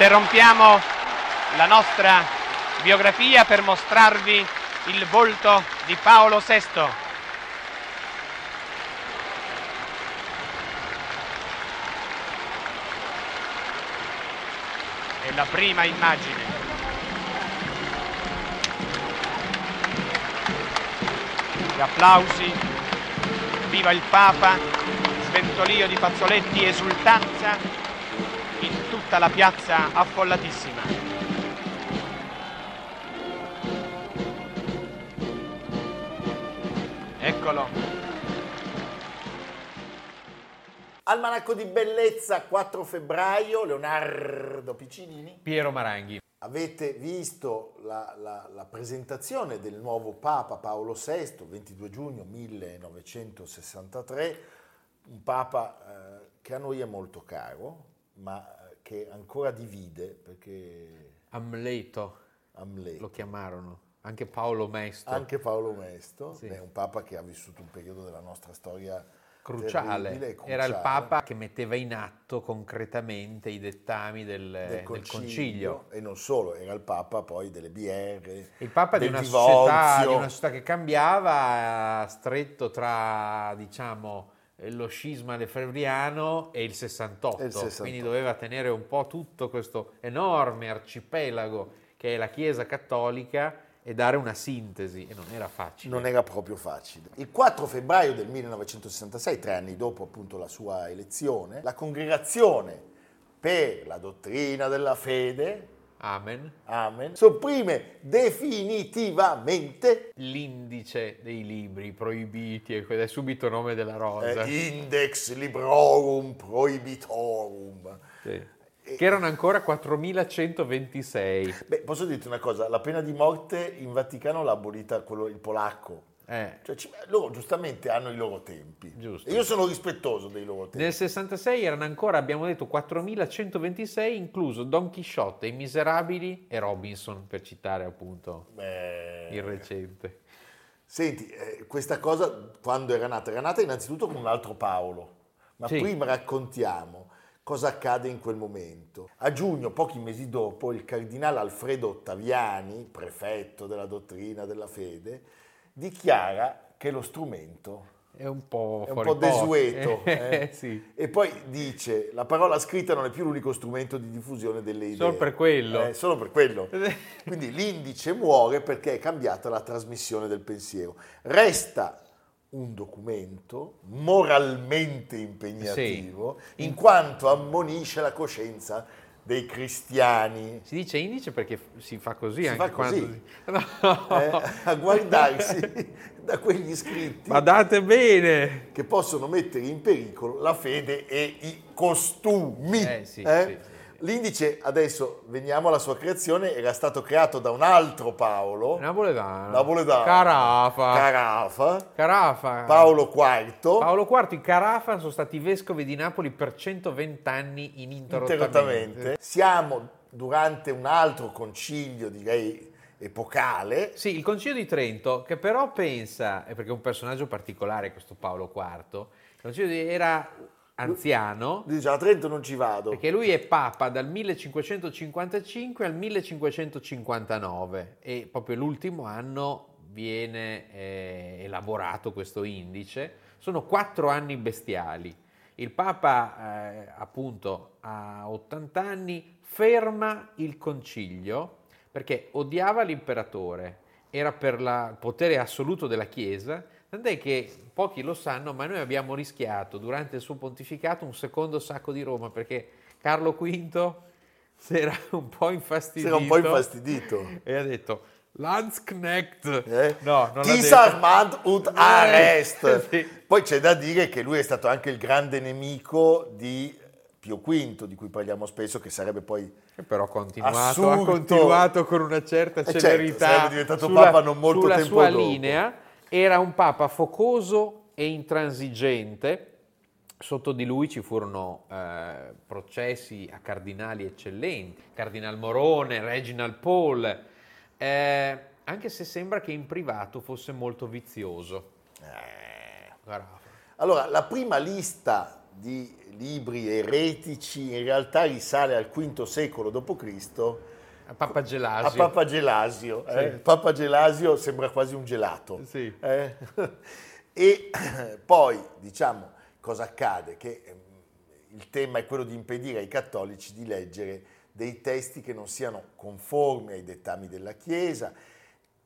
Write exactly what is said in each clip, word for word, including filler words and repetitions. Interrompiamo la nostra biografia per mostrarvi il volto di Paolo sesto. È la prima immagine. Gli applausi, viva il Papa, sventolio di fazzoletti, esultanza. Tutta la piazza affollatissima. Eccolo. Almanacco di Bellezza, quattro febbraio, Leonardo Piccinini. Piero Maranghi. Avete visto la, la, la presentazione del nuovo Papa Paolo sesto, ventidue giugno millenovecentosessantatré, un Papa eh, che a noi è molto caro, ma che ancora divide, perché... Amleto, Amleto. Lo chiamarono, anche Paolo Mesto. Anche Paolo Mesto, sì. È un papa che ha vissuto un periodo della nostra storia cruciale. cruciale. Era il papa che metteva in atto concretamente i dettami del, del, concilio, del concilio. E non solo, era il papa poi delle bi erre, il papa del di una società, di una società che cambiava, stretto tra, diciamo... lo scisma lefebvriano e il sessantotto, il sessantotto, quindi doveva tenere un po' tutto questo enorme arcipelago che è la Chiesa Cattolica e dare una sintesi, e non era facile. Non era proprio facile. Il quattro febbraio del millenovecentosessantasei, tre anni dopo appunto la sua elezione, la Congregazione per la Dottrina della Fede, Amen. Amen. Sopprime definitivamente l'indice dei libri proibiti, e quello è subito nome della rosa. Eh, Index Librorum Prohibitorum. Sì. Eh. Che erano ancora quattromilacentoventisei. Beh, posso dirti una cosa, la pena di morte in Vaticano l'ha abolita quello, il polacco. Eh. Cioè, loro giustamente hanno i loro tempi. Giusto. E io sono rispettoso dei loro tempi. Nel sessantasei erano ancora, abbiamo detto, quattromilacentoventisei, incluso Don Chisciotte, I Miserabili e Robinson, per citare appunto Beh. il recente. Senti, eh, questa cosa quando era nata? Era nata innanzitutto con un altro Paolo, ma sì. Prima raccontiamo cosa accade in quel momento. A giugno, pochi mesi dopo, il cardinale Alfredo Ottaviani, prefetto della Dottrina della Fede, dichiara che lo strumento è un po', è un po desueto eh? Sì. E poi dice: la parola scritta non è più l'unico strumento di diffusione delle idee. Solo per quello. Eh, solo per quello. Quindi l'indice muore perché è cambiata la trasmissione del pensiero. Resta un documento moralmente impegnativo, sì, in quanto ammonisce la coscienza dei cristiani. Si dice indice perché si fa così, si anche fa così. Quando... No. Eh, a guardarsi da quegli scritti, badate bene, che possono mettere in pericolo la fede e i costumi. Eh, sì, eh? Sì, sì. L'indice, adesso veniamo alla sua creazione, era stato creato da un altro Paolo, Napoletano, Napoletano. Carafa. Carafa. Carafa. Paolo quarto. Paolo quarto e Carafa sono stati vescovi di Napoli per centoventi anni ininterrottamente. Siamo durante un altro concilio, direi epocale. Sì, il Concilio di Trento, che però pensa, perché è un personaggio particolare questo Paolo quarto, il concilio era anziano. Lui dice: a Trento non ci vado. Perché lui è papa dal millecinquecentocinquantacinque al millecinquecentocinquantanove e proprio l'ultimo anno viene eh, elaborato questo indice. Sono quattro anni bestiali. Il papa eh, appunto a ottanta anni ferma il concilio perché odiava l'imperatore, era per la, il potere assoluto della Chiesa, tant'è che pochi lo sanno, ma noi abbiamo rischiato durante il suo pontificato un secondo sacco di Roma, perché Carlo quinto si era un po' infastidito, si era un po' infastidito. E ha detto: Landsknecht, eh? No, non disarmand und arrest. Sì. Poi c'è da dire che lui è stato anche il grande nemico di Pio V, di cui parliamo spesso, che sarebbe poi che però continuato, assurdo. Ha continuato con una certa celerità, eh certo, diventato sulla, papa non molto sulla tempo sua dopo. Linea era un papa focoso e intransigente. Sotto di lui ci furono eh, processi a cardinali eccellenti, Cardinal Morone, Reginald Pole, eh, anche se sembra che in privato fosse molto vizioso. Eh. Allora, la prima lista di libri eretici in realtà risale al quinto secolo dopo Cristo a Papa Gelasio. A Papa Gelasio, sì. eh? Papa Gelasio sembra quasi un gelato. Sì. Eh? E poi, diciamo, cosa accade? Che il tema è quello di impedire ai cattolici di leggere dei testi che non siano conformi ai dettami della Chiesa,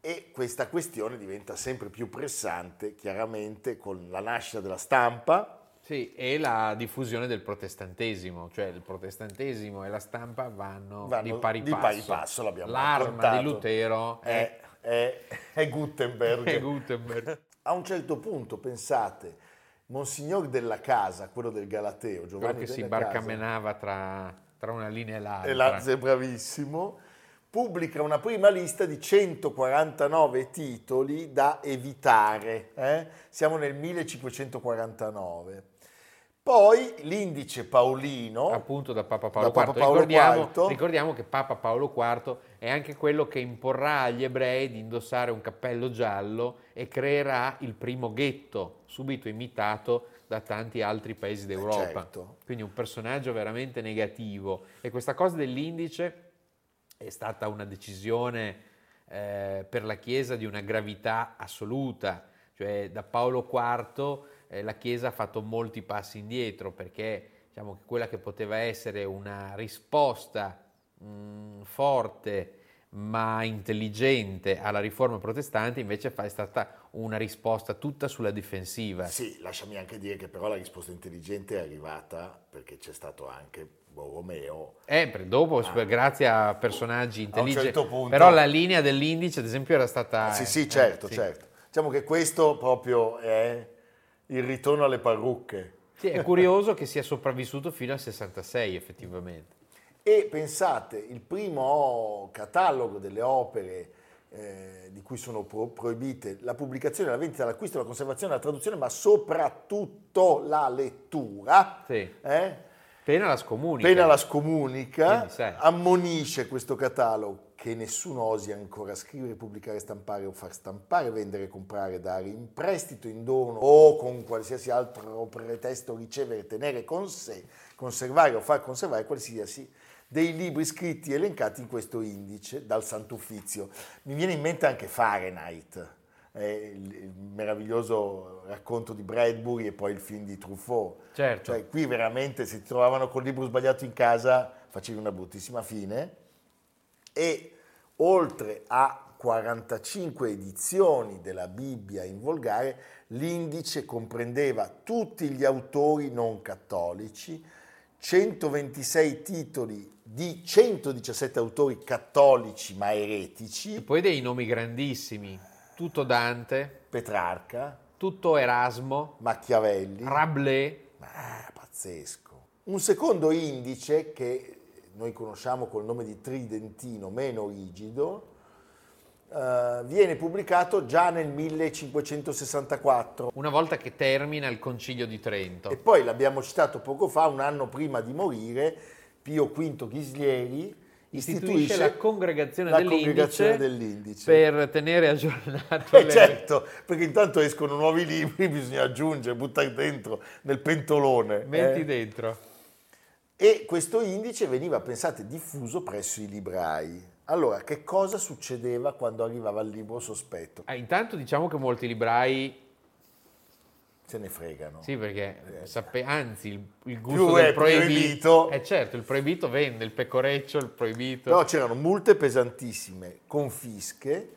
e questa questione diventa sempre più pressante, chiaramente, con la nascita della stampa. Sì, e la diffusione del protestantesimo, cioè il protestantesimo e la stampa vanno, vanno di pari passo. Di pari passo, l'abbiamo L'arma raccontato. Di Lutero è, è, è Gutenberg. È Gutenberg. A un certo punto, pensate, Monsignor della Casa, quello del Galateo, Giovanni della Casa, che si barcamenava tra, tra una linea e l'altra. E l'altro è bravissimo. Pubblica una prima lista di centoquarantanove titoli da evitare. Eh? Siamo nel millecinquecentoquarantanove. Poi l'indice paolino, appunto da Papa Paolo, da Papa Paolo, quarto. Paolo ricordiamo, quarto. Ricordiamo che Papa Paolo quarto è anche quello che imporrà agli ebrei di indossare un cappello giallo e creerà il primo ghetto, subito imitato da tanti altri paesi d'Europa. Eh certo. Quindi un personaggio veramente negativo. E questa cosa dell'indice è stata una decisione eh, per la Chiesa di una gravità assoluta. Cioè da Paolo quarto la Chiesa ha fatto molti passi indietro, perché diciamo che quella che poteva essere una risposta mh, forte ma intelligente alla riforma protestante invece è stata una risposta tutta sulla difensiva. Sì, lasciami anche dire che però la risposta intelligente è arrivata perché c'è stato anche Borromeo. Eh, dopo, ah, grazie a personaggi intelligenti. A un certo punto. Però la linea dell'indice, ad esempio, era stata... Eh, sì, sì, certo, eh, sì. certo. Diciamo che questo proprio è... il ritorno alle parrucche. Sì, è curioso che sia sopravvissuto fino al sessantasei, effettivamente. E pensate, il primo catalogo delle opere eh, di cui sono pro- proibite la pubblicazione, la vendita, l'acquisto, la conservazione, la traduzione, ma soprattutto la lettura. Sì. Eh? Pena la scomunica. Pena la scomunica. Quindi, ammonisce questo catalogo che nessuno osi ancora scrivere, pubblicare, stampare o far stampare, vendere, comprare, dare in prestito, in dono o con qualsiasi altro pretesto ricevere, tenere con sé, conservare o far conservare qualsiasi dei libri scritti elencati in questo indice dal Sant'Uffizio. Mi viene in mente anche Fahrenheit, eh, il meraviglioso racconto di Bradbury e poi il film di Truffaut. Certo. Cioè, qui veramente se ti trovavano col libro sbagliato in casa facevi una bruttissima fine. E oltre a quarantacinque edizioni della Bibbia in volgare, l'indice comprendeva tutti gli autori non cattolici, centoventisei titoli di centodiciassette autori cattolici ma eretici. E poi dei nomi grandissimi, tutto Dante, Petrarca, tutto Erasmo, Machiavelli, Rabelais. Ma pazzesco. Un secondo indice che noi conosciamo col nome di Tridentino, meno rigido, eh, viene pubblicato già nel millecinquecentosessantaquattro. Una volta che termina il Concilio di Trento. E poi, l'abbiamo citato poco fa, un anno prima di morire, Pio V Ghislieri istituisce, istituisce la congregazione, la dell'indice, congregazione dell'indice per tenere aggiornato. Eh le... Certo, perché intanto escono nuovi libri, bisogna aggiungere, buttare dentro, nel pentolone. Metti eh. dentro. E questo indice veniva, pensate, diffuso presso i librai. Allora, che cosa succedeva quando arrivava il libro sospetto? Ah, intanto diciamo che molti librai se ne fregano. Sì, perché eh. sape- anzi, il, il gusto più del proibi- proibito. Eh certo, il proibito vende, il pecoreccio, il proibito. Però c'erano multe pesantissime, confische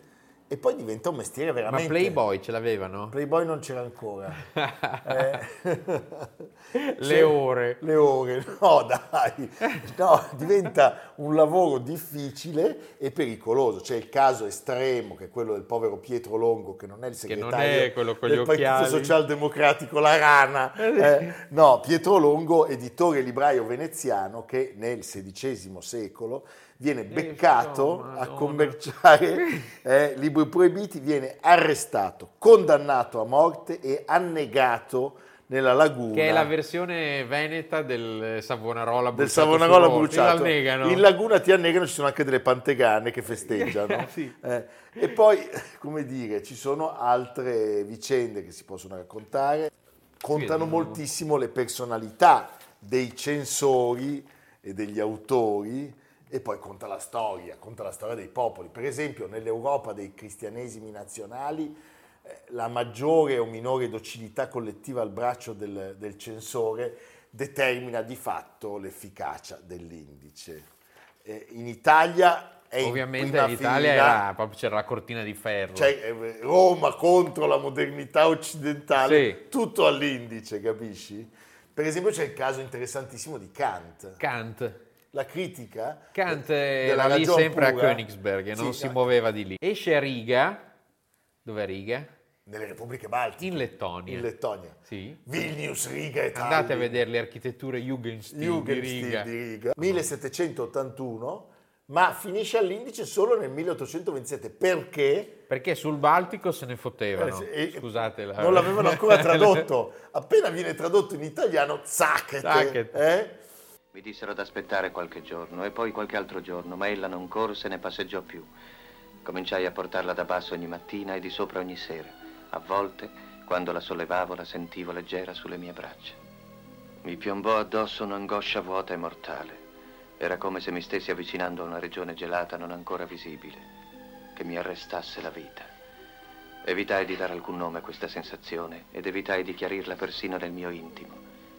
e poi diventa un mestiere veramente. Ma Playboy ce l'avevano? Playboy non c'era ancora. eh. le c'era, ore. Le ore, no dai, no, diventa un lavoro difficile e pericoloso. C'è il caso estremo che è quello del povero Pietro Longo, che non è il segretario del Partito occhiali. Socialdemocratico, la rana. Eh, no, Pietro Longo, editore e libraio veneziano, che nel sedicesimo secolo viene beccato a commerciare eh, libri proibiti, viene arrestato, condannato a morte e annegato nella laguna. Che è la versione veneta del Savonarola bruciato. Del Savonarola bruciato. In laguna ti annegano, ci sono anche delle pantegane che festeggiano. Sì. eh, e poi, come dire, ci sono altre vicende che si possono raccontare. Contano moltissimo le personalità dei censori e degli autori. E poi conta la storia, conta la storia dei popoli. Per esempio, nell'Europa dei cristianesimi nazionali, eh, la maggiore o minore docilità collettiva al braccio del, del censore determina di fatto l'efficacia dell'indice. Eh, in Italia è ovviamente in Italia era, proprio c'era la cortina di ferro. Cioè, Roma contro la modernità occidentale, sì. Tutto all'indice, capisci? Per esempio c'è il caso interessantissimo di Kant. Kant. La critica Kant era lì sempre pura. A Königsberg, non sì, si no. muoveva di lì. Esce a Riga, dov'è Riga? Nelle Repubbliche Baltiche. In Lettonia. In Lettonia. Sì. Vilnius, Riga e Tallinn. Andate a vedere le architetture Jugendstil, Jugendstil di Riga. Di Riga. millesettecentottantuno, ma finisce all'indice solo nel milleottocentoventisette. Perché? Perché sul Baltico se ne fottevano, eh, scusate. Non l'avevano ancora tradotto. Appena viene tradotto in italiano, zacchete. Eh? Mi dissero d'aspettare qualche giorno e poi qualche altro giorno, ma ella non corse né passeggiò più. Cominciai a portarla da basso ogni mattina e di sopra ogni sera. A volte, quando la sollevavo, la sentivo leggera sulle mie braccia. Mi piombò addosso un'angoscia vuota e mortale. Era come se mi stessi avvicinando a una regione gelata non ancora visibile, che mi arrestasse la vita. Evitai di dare alcun nome a questa sensazione ed evitai di chiarirla persino nel mio intimo,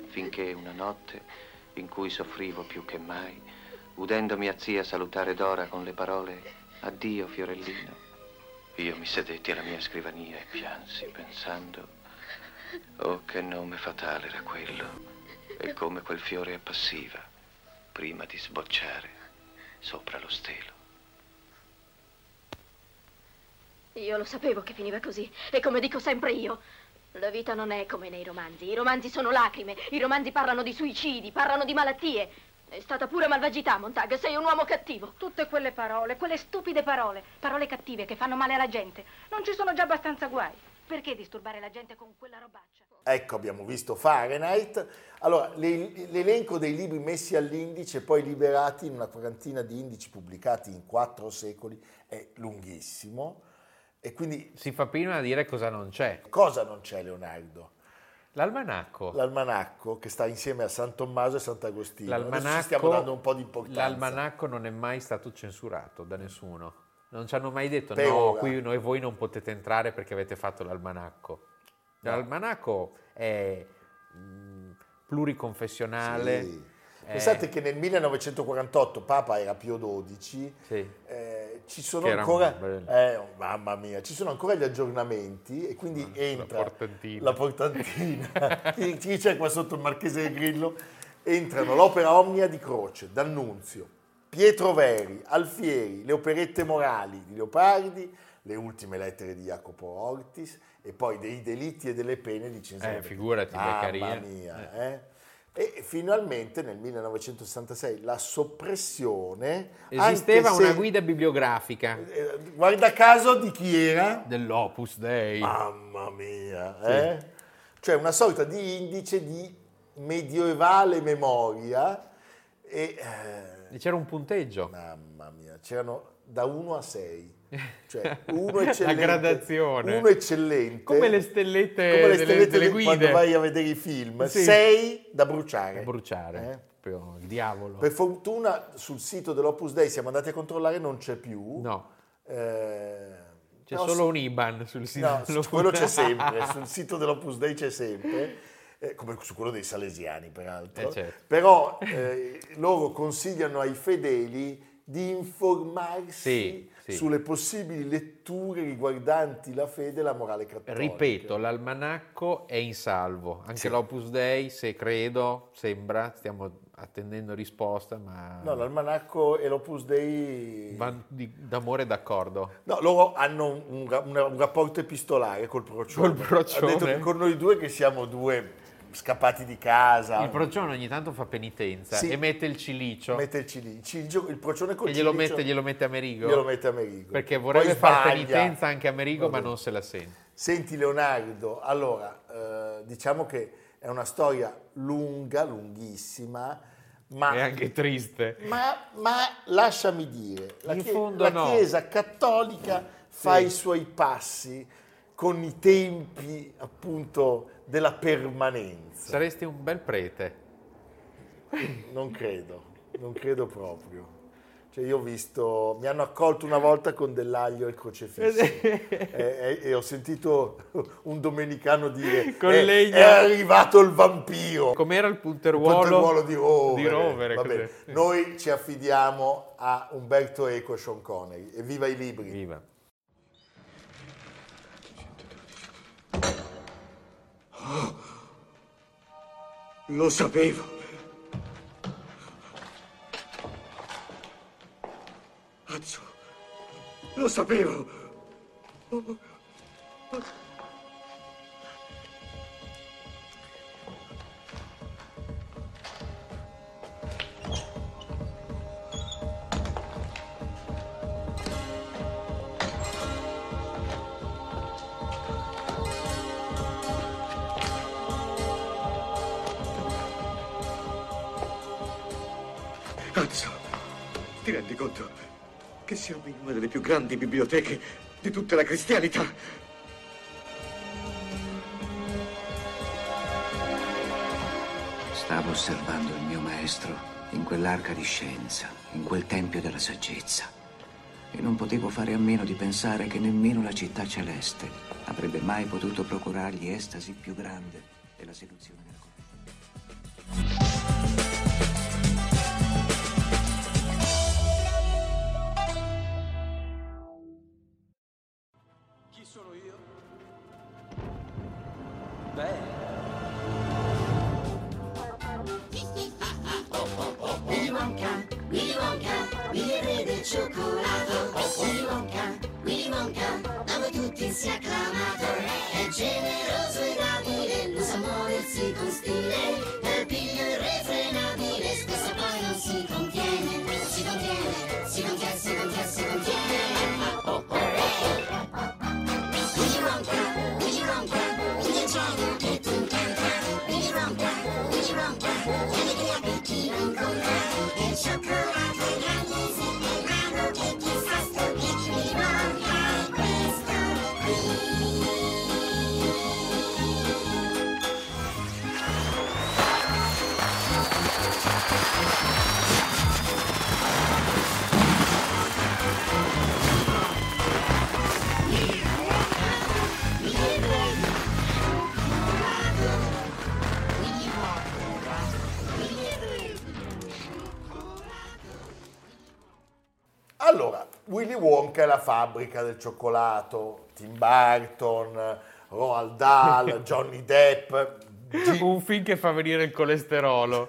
finché una notte, in cui soffrivo più che mai, udendo mia zia salutare Dora con le parole «Addio, Fiorellino». Io mi sedetti alla mia scrivania e piansi, pensando «Oh, che nome fatale era quello, e come quel fiore appassiva, prima di sbocciare sopra lo stelo». Io lo sapevo che finiva così, e come dico sempre io, la vita non è come nei romanzi, i romanzi sono lacrime, i romanzi parlano di suicidi, parlano di malattie. È stata pura malvagità, Montag, sei un uomo cattivo. Tutte quelle parole, quelle stupide parole, parole cattive che fanno male alla gente. Non ci sono già abbastanza guai. Perché disturbare la gente con quella robaccia? Ecco, abbiamo visto Fahrenheit. Allora, l'e- l'elenco dei libri messi all'indice e poi liberati in una quarantina di indici pubblicati in quattro secoli è lunghissimo. E quindi si fa prima a dire cosa non c'è. Cosa non c'è, Leonardo? L'almanacco. L'almanacco che sta insieme a San Tommaso e Sant'Agostino. L'almanacco, adesso ci stiamo dando un po' di importanza. L'almanacco non è mai stato censurato da nessuno. Non ci hanno mai detto per no, ora. Qui noi voi non potete entrare perché avete fatto l'almanacco. L'almanacco è mh, pluriconfessionale. Sì. Pensate eh. che nel millenovecentoquarantotto Papa era Pio dodicesimo, sì. eh, ci sono ancora eh, mamma mia, ci sono ancora gli aggiornamenti e quindi la, entra la portantina, la portantina. chi, chi c'è qua sotto il Marchese del Grillo? Entrano l'opera omnia di Croce, D'Annunzio, Pietro Veri, Alfieri, le operette morali di Leopardi, le ultime lettere di Jacopo Ortis e poi dei delitti e delle pene di Cesare. Eh, figurati, mamma mia, eh. eh. E finalmente nel millenovecentosessantasei la soppressione. Esisteva anche se, una guida bibliografica. Eh, guarda caso di chi era? Dell'Opus Dei. Mamma mia, sì. eh? Cioè una sorta di indice di medioevale memoria. E, eh, e c'era un punteggio. Mamma mia, c'erano da uno a sei. Cioè uno eccellente, la gradazione. Uno eccellente, come le stellette, come le stellette delle, delle guide quando vai a vedere i film, sì. Sei da bruciare, da bruciare, eh? Proprio il diavolo. Per fortuna sul sito dell'Opus Dei siamo andati a controllare, non c'è più, no, eh, c'è solo s- un I B A N sul sito, no, dell'Opus quello c'è sempre, sul sito dell'Opus Dei c'è sempre. Eh, come su quello dei salesiani peraltro, eh certo. Però eh, loro consigliano ai fedeli di informarsi sì, sì. sulle possibili letture riguardanti la fede e la morale cattolica. Ripeto, l'almanacco è in salvo, anche sì. l'Opus Dei, se credo, sembra, stiamo attendendo risposta, ma... No, l'almanacco e l'Opus Dei... Van di, d'amore e d'accordo. No, loro hanno un, un, un rapporto epistolare col procione. Col procione. Ha detto che con noi due che siamo due... scappati di casa. Il procione ogni tanto fa penitenza sì. e mette il cilicio. Mette il cilicio, il procione col e glielo cilicio. Mette, glielo mette Amerigo. Glielo mette Amerigo. Perché vorrebbe fare penitenza anche Amerigo, ma non se la sente. Senti Leonardo, allora, eh, diciamo che è una storia lunga, lunghissima, ma è anche triste. Ma, ma lasciami dire, la, chie- fondo la no. Chiesa Cattolica sì. fa i suoi passi con i tempi, appunto, della permanenza. Saresti un bel prete. Non credo, non credo proprio. Cioè io ho visto, mi hanno accolto una volta con dell'aglio e il crocifisso e, e, e ho sentito un domenicano dire con eh, legna. È arrivato il vampiro. Com'era il punteruolo? Il punteruolo di Rovere. Di Rovere Va bene. Noi ci affidiamo a Umberto Eco e Sean Connery. Evviva i libri. Viva. Lo sapevo. Azzo, lo sapevo. Oh. Oh. Ti rendi conto che siamo in una delle più grandi biblioteche di tutta la cristianità? Stavo osservando il mio maestro in quell'arca di scienza, in quel tempio della saggezza, e non potevo fare a meno di pensare che nemmeno la città celeste avrebbe mai potuto procurargli estasi più grande della seduzione della corte. Wonka è la fabbrica del cioccolato, Tim Burton, Roald Dahl, Johnny Depp. G- Un film che fa venire il colesterolo.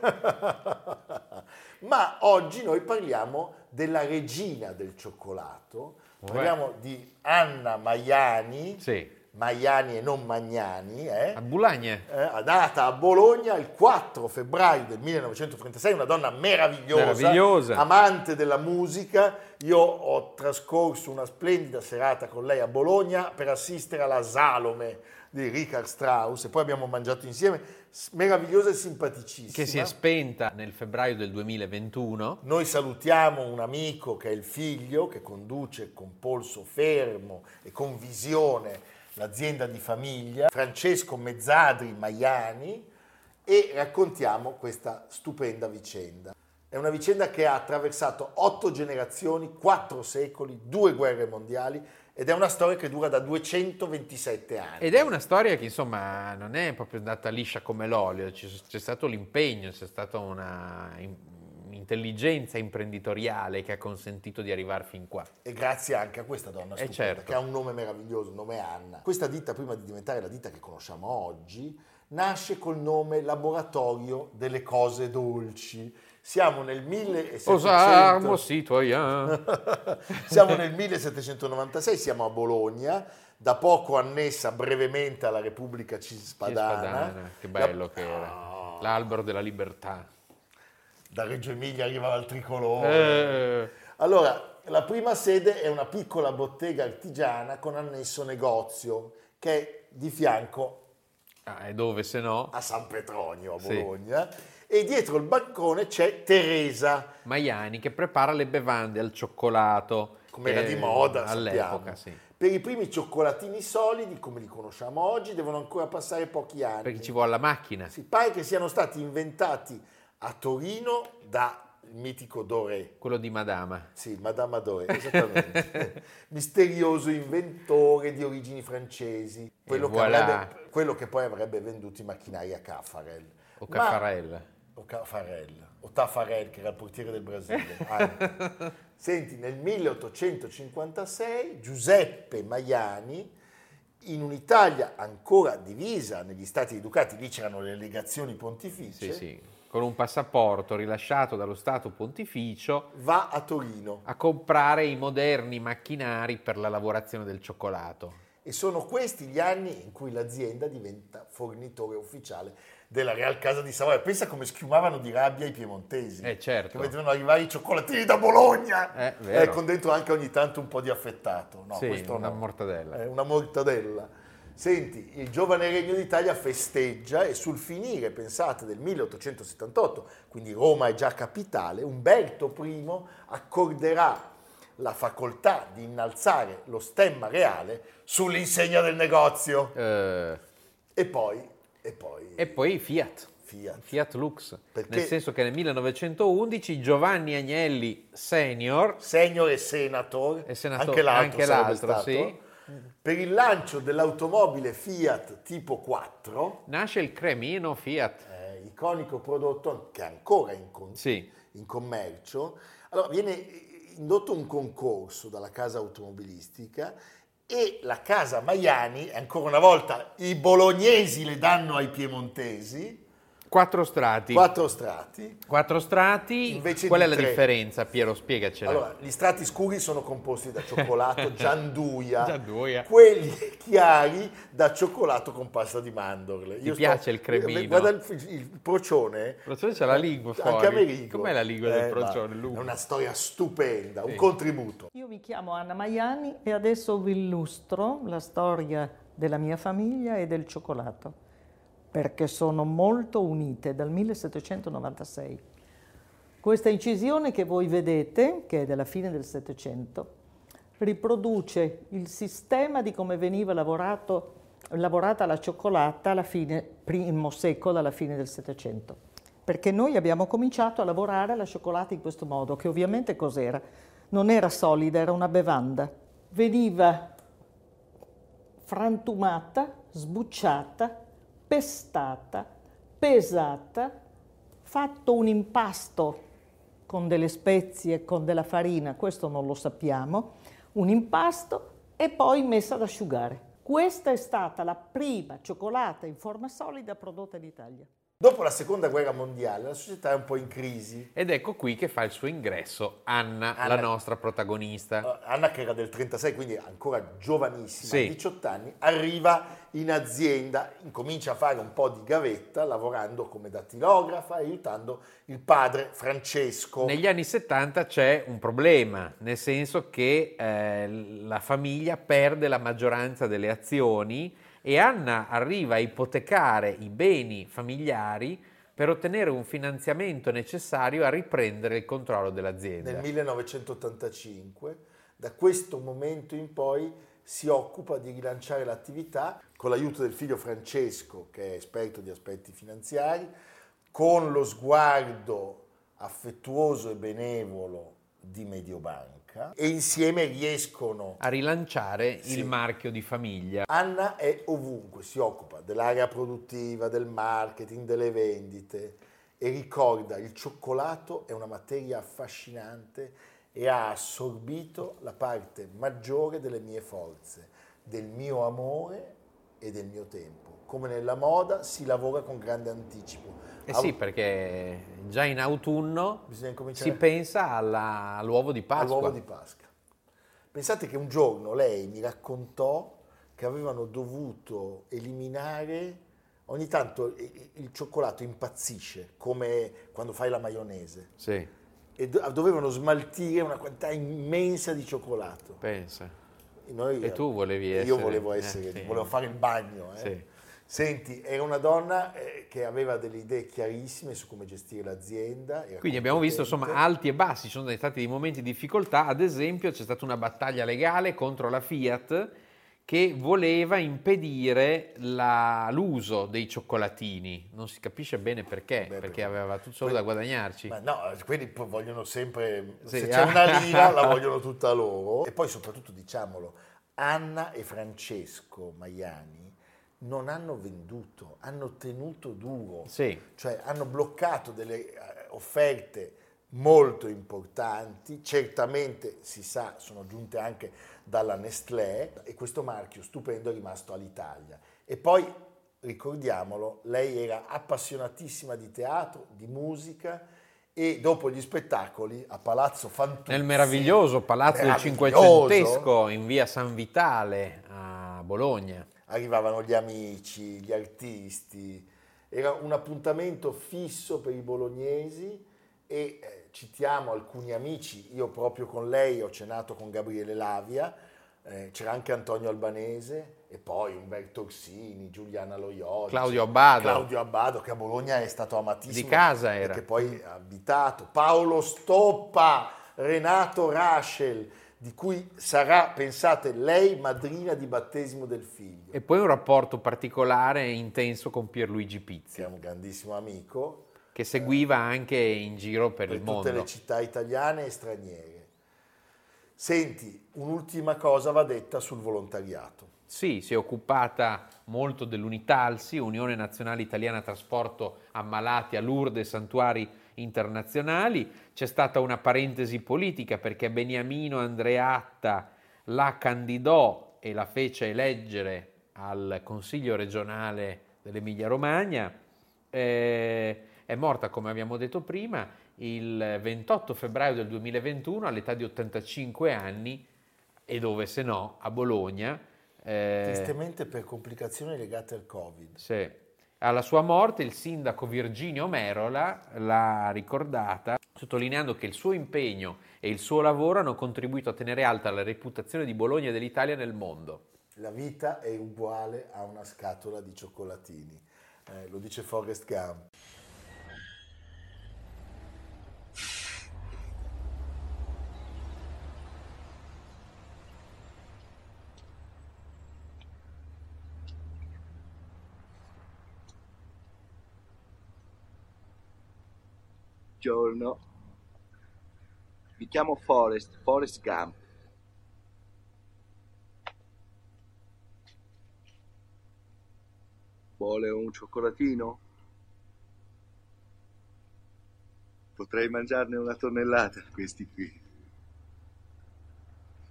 Ma oggi noi parliamo della regina del cioccolato, parliamo Beh. di Anna Majani, sì. Majani e non Magnani. Eh? A Bologna. Eh, nata a Bologna il quattro febbraio del millenovecentotrentasei, una donna meravigliosa, meravigliosa, amante della musica. Io ho trascorso una splendida serata con lei a Bologna per assistere alla Salome di Richard Strauss e poi abbiamo mangiato insieme, meravigliosa e simpaticissima. Che si è spenta nel febbraio del duemilaventuno. Noi salutiamo un amico che è il figlio, che conduce con polso fermo e con visione l'azienda di famiglia, Francesco Mezzadri Majani, e raccontiamo questa stupenda vicenda. È una vicenda che ha attraversato otto generazioni, quattro secoli, due guerre mondiali, ed è una storia che dura da duecentoventisette anni. Ed è una storia che, insomma, non è proprio andata liscia come l'olio, c'è stato l'impegno, c'è stata una... intelligenza imprenditoriale che ha consentito di arrivare fin qua. E grazie anche a questa donna stupenda, certo, che ha un nome meraviglioso, il nome Anna. Questa ditta, prima di diventare la ditta che conosciamo oggi, nasce col nome Laboratorio delle Cose Dolci. Siamo nel millesettecento Osamo, citoyen. Siamo nel millesettecentonovantasei, siamo a Bologna, da poco annessa brevemente alla Repubblica Cispadana. Cispadana, che bello la... che era. Oh. L'albero della libertà. Da Reggio Emilia arrivava il tricolore. Eh. Allora, la prima sede è una piccola bottega artigiana con annesso negozio, che è di fianco... Ah, e dove se no? A San Petronio, a Bologna. Sì. E dietro il bancone c'è Teresa Majani, che prepara le bevande al cioccolato. Come era di moda, all'epoca, sappiamo. Sì. Per i primi cioccolatini solidi, come li conosciamo oggi, devono ancora passare pochi anni. Perché ci vuole la macchina. Si pare che siano stati inventati a Torino da... il mitico Dore. Quello di Madama. Sì, Madama Dore, esattamente. Misterioso inventore di origini francesi. Quello, voilà. che avrebbe, quello che poi avrebbe venduto i macchinari a Caffarel. O Caffarel. Ma, o Caffarel. O Taffarel, che era il portiere del Brasile. Ah. Senti, nel milleottocentocinquantasei Giuseppe Majani, in un'Italia ancora divisa negli stati dei ducati, lì c'erano le legazioni pontificie. Sì, sì. Con un passaporto rilasciato dallo Stato Pontificio, va a Torino a comprare i moderni macchinari per la lavorazione del cioccolato. E sono questi gli anni in cui l'azienda diventa fornitore ufficiale della Real Casa di Savoia. Pensa come schiumavano di rabbia i piemontesi, eh, certo, che vedevano arrivare i cioccolatini da Bologna, eh, eh, con dentro anche ogni tanto un po' di affettato. No, sì, questo una no. mortadella. È una mortadella. Senti, il giovane Regno d'Italia festeggia e sul finire, pensate, del milleottocentosettantotto, quindi Roma è già capitale, Umberto Primo accorderà la facoltà di innalzare lo stemma reale sull'insegna del negozio. Eh. E poi... E poi, e poi Fiat. Fiat. Fiat Lux. Perché? Nel senso che nel millenovecentoundici Giovanni Agnelli Senior... Senior e Senator. E senator anche l'altro, anche l'altro sì. Per il lancio dell'automobile Fiat tipo quattro nasce il cremino Fiat, eh, iconico prodotto che è ancora in, con- sì. in commercio. Allora viene indotto un concorso dalla casa automobilistica e la casa Majani, ancora una volta i bolognesi le danno ai piemontesi. Quattro strati. Quattro strati. Quattro strati. Invece Qual è la tre. differenza, Piero? Spiegacela. Allora, gli strati scuri sono composti da cioccolato gianduia. Gianduia. Quelli chiari da cioccolato con pasta di mandorle. Ti Io piace sto, il cremino? Guarda il, il procione. Il procione c'ha la lingua fuori. Anche a Merigo. Com'è la lingua eh, del procione? È una storia stupenda, sì. un contributo. Io mi chiamo Anna Majani e adesso vi illustro la storia della mia famiglia e del cioccolato, perché sono molto unite dal millesettecentonovantasei. Questa incisione che voi vedete, che è della fine del Settecento, riproduce il sistema di come veniva lavorato, lavorata la cioccolata alla fine, primo secolo, alla fine del Settecento. Perché noi abbiamo cominciato a lavorare la cioccolata in questo modo, che ovviamente cos'era? Non era solida, era una bevanda. Veniva frantumata, sbucciata, pestata, pesata, fatto un impasto con delle spezie, con della farina, questo non lo sappiamo, un impasto e poi messa ad asciugare. Questa è stata la prima cioccolata in forma solida prodotta in Italia. Dopo la seconda guerra mondiale la società è un po' in crisi. Ed ecco qui che fa il suo ingresso Anna, Anna la nostra protagonista. Anna, che era del trentasei, quindi ancora giovanissima, sì. a diciotto anni, arriva in azienda, incomincia a fare un po' di gavetta lavorando come dattilografa, aiutando il padre Francesco. Negli anni settanta c'è un problema, nel senso che eh, la famiglia perde la maggioranza delle azioni e Anna arriva a ipotecare i beni familiari per ottenere un finanziamento necessario a riprendere il controllo dell'azienda. Nel millenovecentottantacinque, da questo momento in poi, si occupa di rilanciare l'attività con l'aiuto del figlio Francesco, che è esperto di aspetti finanziari, con lo sguardo affettuoso e benevolo di Mediobanca. E insieme riescono a rilanciare sì. il marchio di famiglia. Anna è ovunque, si occupa dell'area produttiva, del marketing, delle vendite e ricorda, il cioccolato è una materia affascinante e ha assorbito la parte maggiore delle mie forze, del mio amore e del mio tempo. Come nella moda si lavora con grande anticipo. Eh sì, perché già in autunno si pensa alla, all'uovo di Pasqua. All'uovo di Pasqua. Pensate che un giorno lei mi raccontò che avevano dovuto eliminare, ogni tanto il cioccolato impazzisce, come quando fai la maionese. Sì. E do- dovevano smaltire una quantità immensa di cioccolato. Pensa. Noi, e tu volevi essere. Io volevo essere, eh, sì. volevo fare il bagno. Eh. Sì. Senti, era una donna eh, che aveva delle idee chiarissime su come gestire l'azienda. Quindi abbiamo visto, insomma, alti e bassi, ci sono dei stati dei momenti di difficoltà. Ad esempio c'è stata una battaglia legale contro la Fiat, che voleva impedire la, l'uso dei cioccolatini. Non si capisce bene perché, Beh, perché aveva tutto solo quindi, da guadagnarci. Ma no, quelli vogliono sempre, sì. se c'è una lira la vogliono tutta loro. E poi soprattutto, diciamolo, Anna e Francesco Majani non hanno venduto, hanno tenuto duro. Sì. Cioè hanno bloccato delle offerte molto importanti, certamente si sa sono giunte anche dalla Nestlé, e questo marchio stupendo è rimasto all'Italia. E poi ricordiamolo, lei era appassionatissima di teatro, di musica, e dopo gli spettacoli a Palazzo Fantuzzi, nel meraviglioso palazzo meraviglioso, cinquecentesco in via San Vitale a Bologna, arrivavano gli amici, gli artisti, era un appuntamento fisso per i bolognesi. E eh, citiamo alcuni amici, io proprio con lei ho cenato con Gabriele Lavia, eh, c'era anche Antonio Albanese e poi Umberto Orsini, Giuliana Loioli, Claudio Abbado. Claudio Abbado, che a Bologna è stato amatissimo, di casa era, che poi ha abitato, Paolo Stoppa, Renato Raschel, di cui sarà, pensate, lei madrina di battesimo del figlio. E poi un rapporto particolare e intenso con Pierluigi Pizzi, che è un grandissimo amico, che seguiva anche in giro per, per il mondo. Per tutte le città italiane e straniere. Senti, un'ultima cosa va detta sul volontariato. Sì, si è occupata molto dell'Unitalsi, Unione Nazionale Italiana Trasporto Ammalati a Lourdes e Santuari Internazionali. C'è stata una parentesi politica perché Beniamino Andreatta la candidò e la fece eleggere al Consiglio regionale dell'Emilia-Romagna. Eh, È morta, come abbiamo detto prima, il ventotto febbraio del duemilaventuno all'età di ottantacinque anni, e dove se no, a Bologna. Eh, Tristemente per complicazioni legate al Covid. Sì. Alla sua morte il sindaco Virginio Merola l'ha ricordata, sottolineando che il suo impegno e il suo lavoro hanno contribuito a tenere alta la reputazione di Bologna e dell'Italia nel mondo. La vita è uguale a una scatola di cioccolatini, eh, lo dice Forrest Gump. Giorno. Mi chiamo Forrest, Forrest Gump. Vuole un cioccolatino? Potrei mangiarne una tonnellata, questi qui.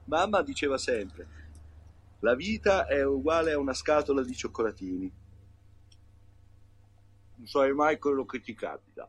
Mamma diceva sempre: la vita è uguale a una scatola di cioccolatini. Non sai mai quello che ti capita.